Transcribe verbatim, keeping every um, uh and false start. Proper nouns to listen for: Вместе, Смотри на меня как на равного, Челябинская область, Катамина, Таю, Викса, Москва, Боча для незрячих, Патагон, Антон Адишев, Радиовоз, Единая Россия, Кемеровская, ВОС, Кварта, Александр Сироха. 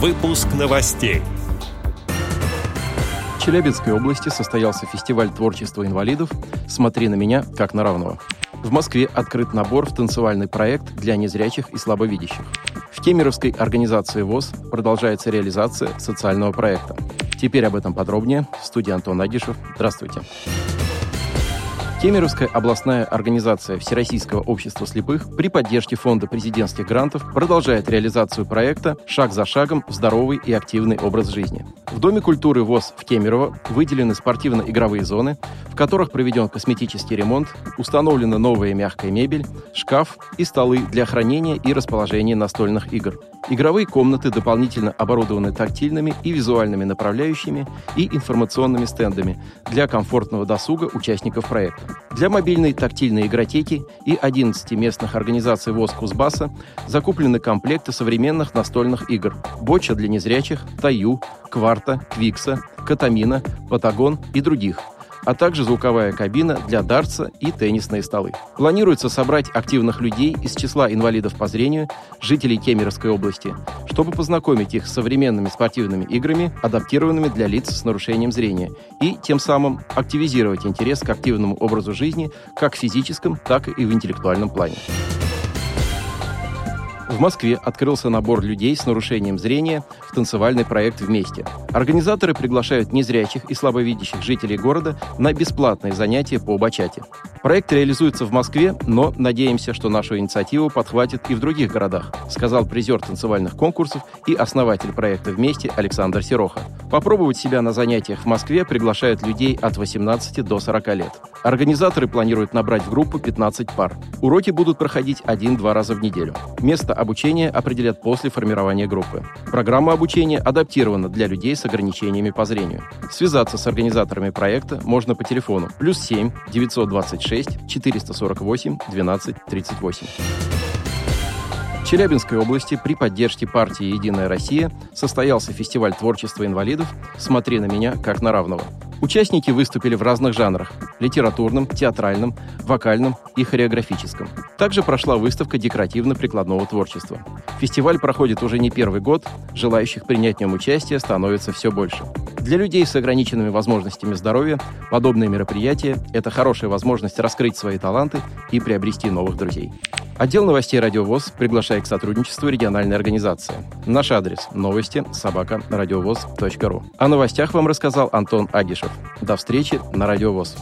Выпуск новостей. В Челябинской области состоялся фестиваль творчества инвалидов «Смотри на меня как на равного». В Москве открыт набор в танцевальный проект для незрячих и слабовидящих. В Кемеровской организации ВОС продолжается реализация социального проекта. Теперь об этом подробнее. В студии Антон Адишев. Здравствуйте. Кемеровская областная организация Всероссийского общества слепых при поддержке Фонда президентских грантов продолжает реализацию проекта «Шаг за шагом. Здоровый и активный образ жизни». В Доме культуры ВОС в Кемерово выделены спортивно-игровые зоны, в которых проведен косметический ремонт, установлена новая мягкая мебель, шкаф и столы для хранения и расположения настольных игр. Игровые комнаты дополнительно оборудованы тактильными и визуальными направляющими и информационными стендами для комфортного досуга участников проекта. Для мобильной тактильной игротеки и одиннадцати местных организаций ВОС Кузбасса закуплены комплекты современных настольных игр «Боча для незрячих», «Таю», «Кварта», «Викса», «Катамина», «Патагон» и других, а также звуковая кабина для дартса и теннисные столы. Планируется собрать активных людей из числа инвалидов по зрению, жителей Кемеровской области, чтобы познакомить их с современными спортивными играми, адаптированными для лиц с нарушением зрения, и тем самым активизировать интерес к активному образу жизни как в физическом, так и в интеллектуальном плане. В Москве открылся набор людей с нарушением зрения в танцевальный проект «Вместе». Организаторы приглашают незрячих и слабовидящих жителей города на бесплатные занятия по бачате. Проект реализуется в Москве, но надеемся, что нашу инициативу подхватят и в других городах, сказал призер танцевальных конкурсов и основатель проекта «Вместе» Александр Сироха. Попробовать себя на занятиях в Москве приглашают людей от восемнадцати до сорока лет. Организаторы планируют набрать в группу пятнадцать пар. Уроки будут проходить один-два раза в неделю. Место обучения определят после формирования группы. Программа обучения адаптирована для людей с ограничениями по зрению. Связаться с организаторами проекта можно по телефону плюс семь девятьсот двадцать шесть четыреста сорок восемь двенадцать тридцать восемь. В Челябинской области при поддержке партии «Единая Россия» состоялся фестиваль творчества инвалидов «Смотри на меня как на равного». Участники выступили в разных жанрах – литературном, театральном, вокальном и хореографическом. Также прошла выставка декоративно-прикладного творчества. Фестиваль проходит уже не первый год, желающих принять в нем участие становится все больше. Для людей с ограниченными возможностями здоровья подобные мероприятия – это хорошая возможность раскрыть свои таланты и приобрести новых друзей. Отдел новостей «Радиовоз» приглашает к сотрудничеству региональной организации. Наш адрес – новости собака радиовоз точка ру. О новостях вам рассказал Антон Адишев. До встречи на «Радиовоз».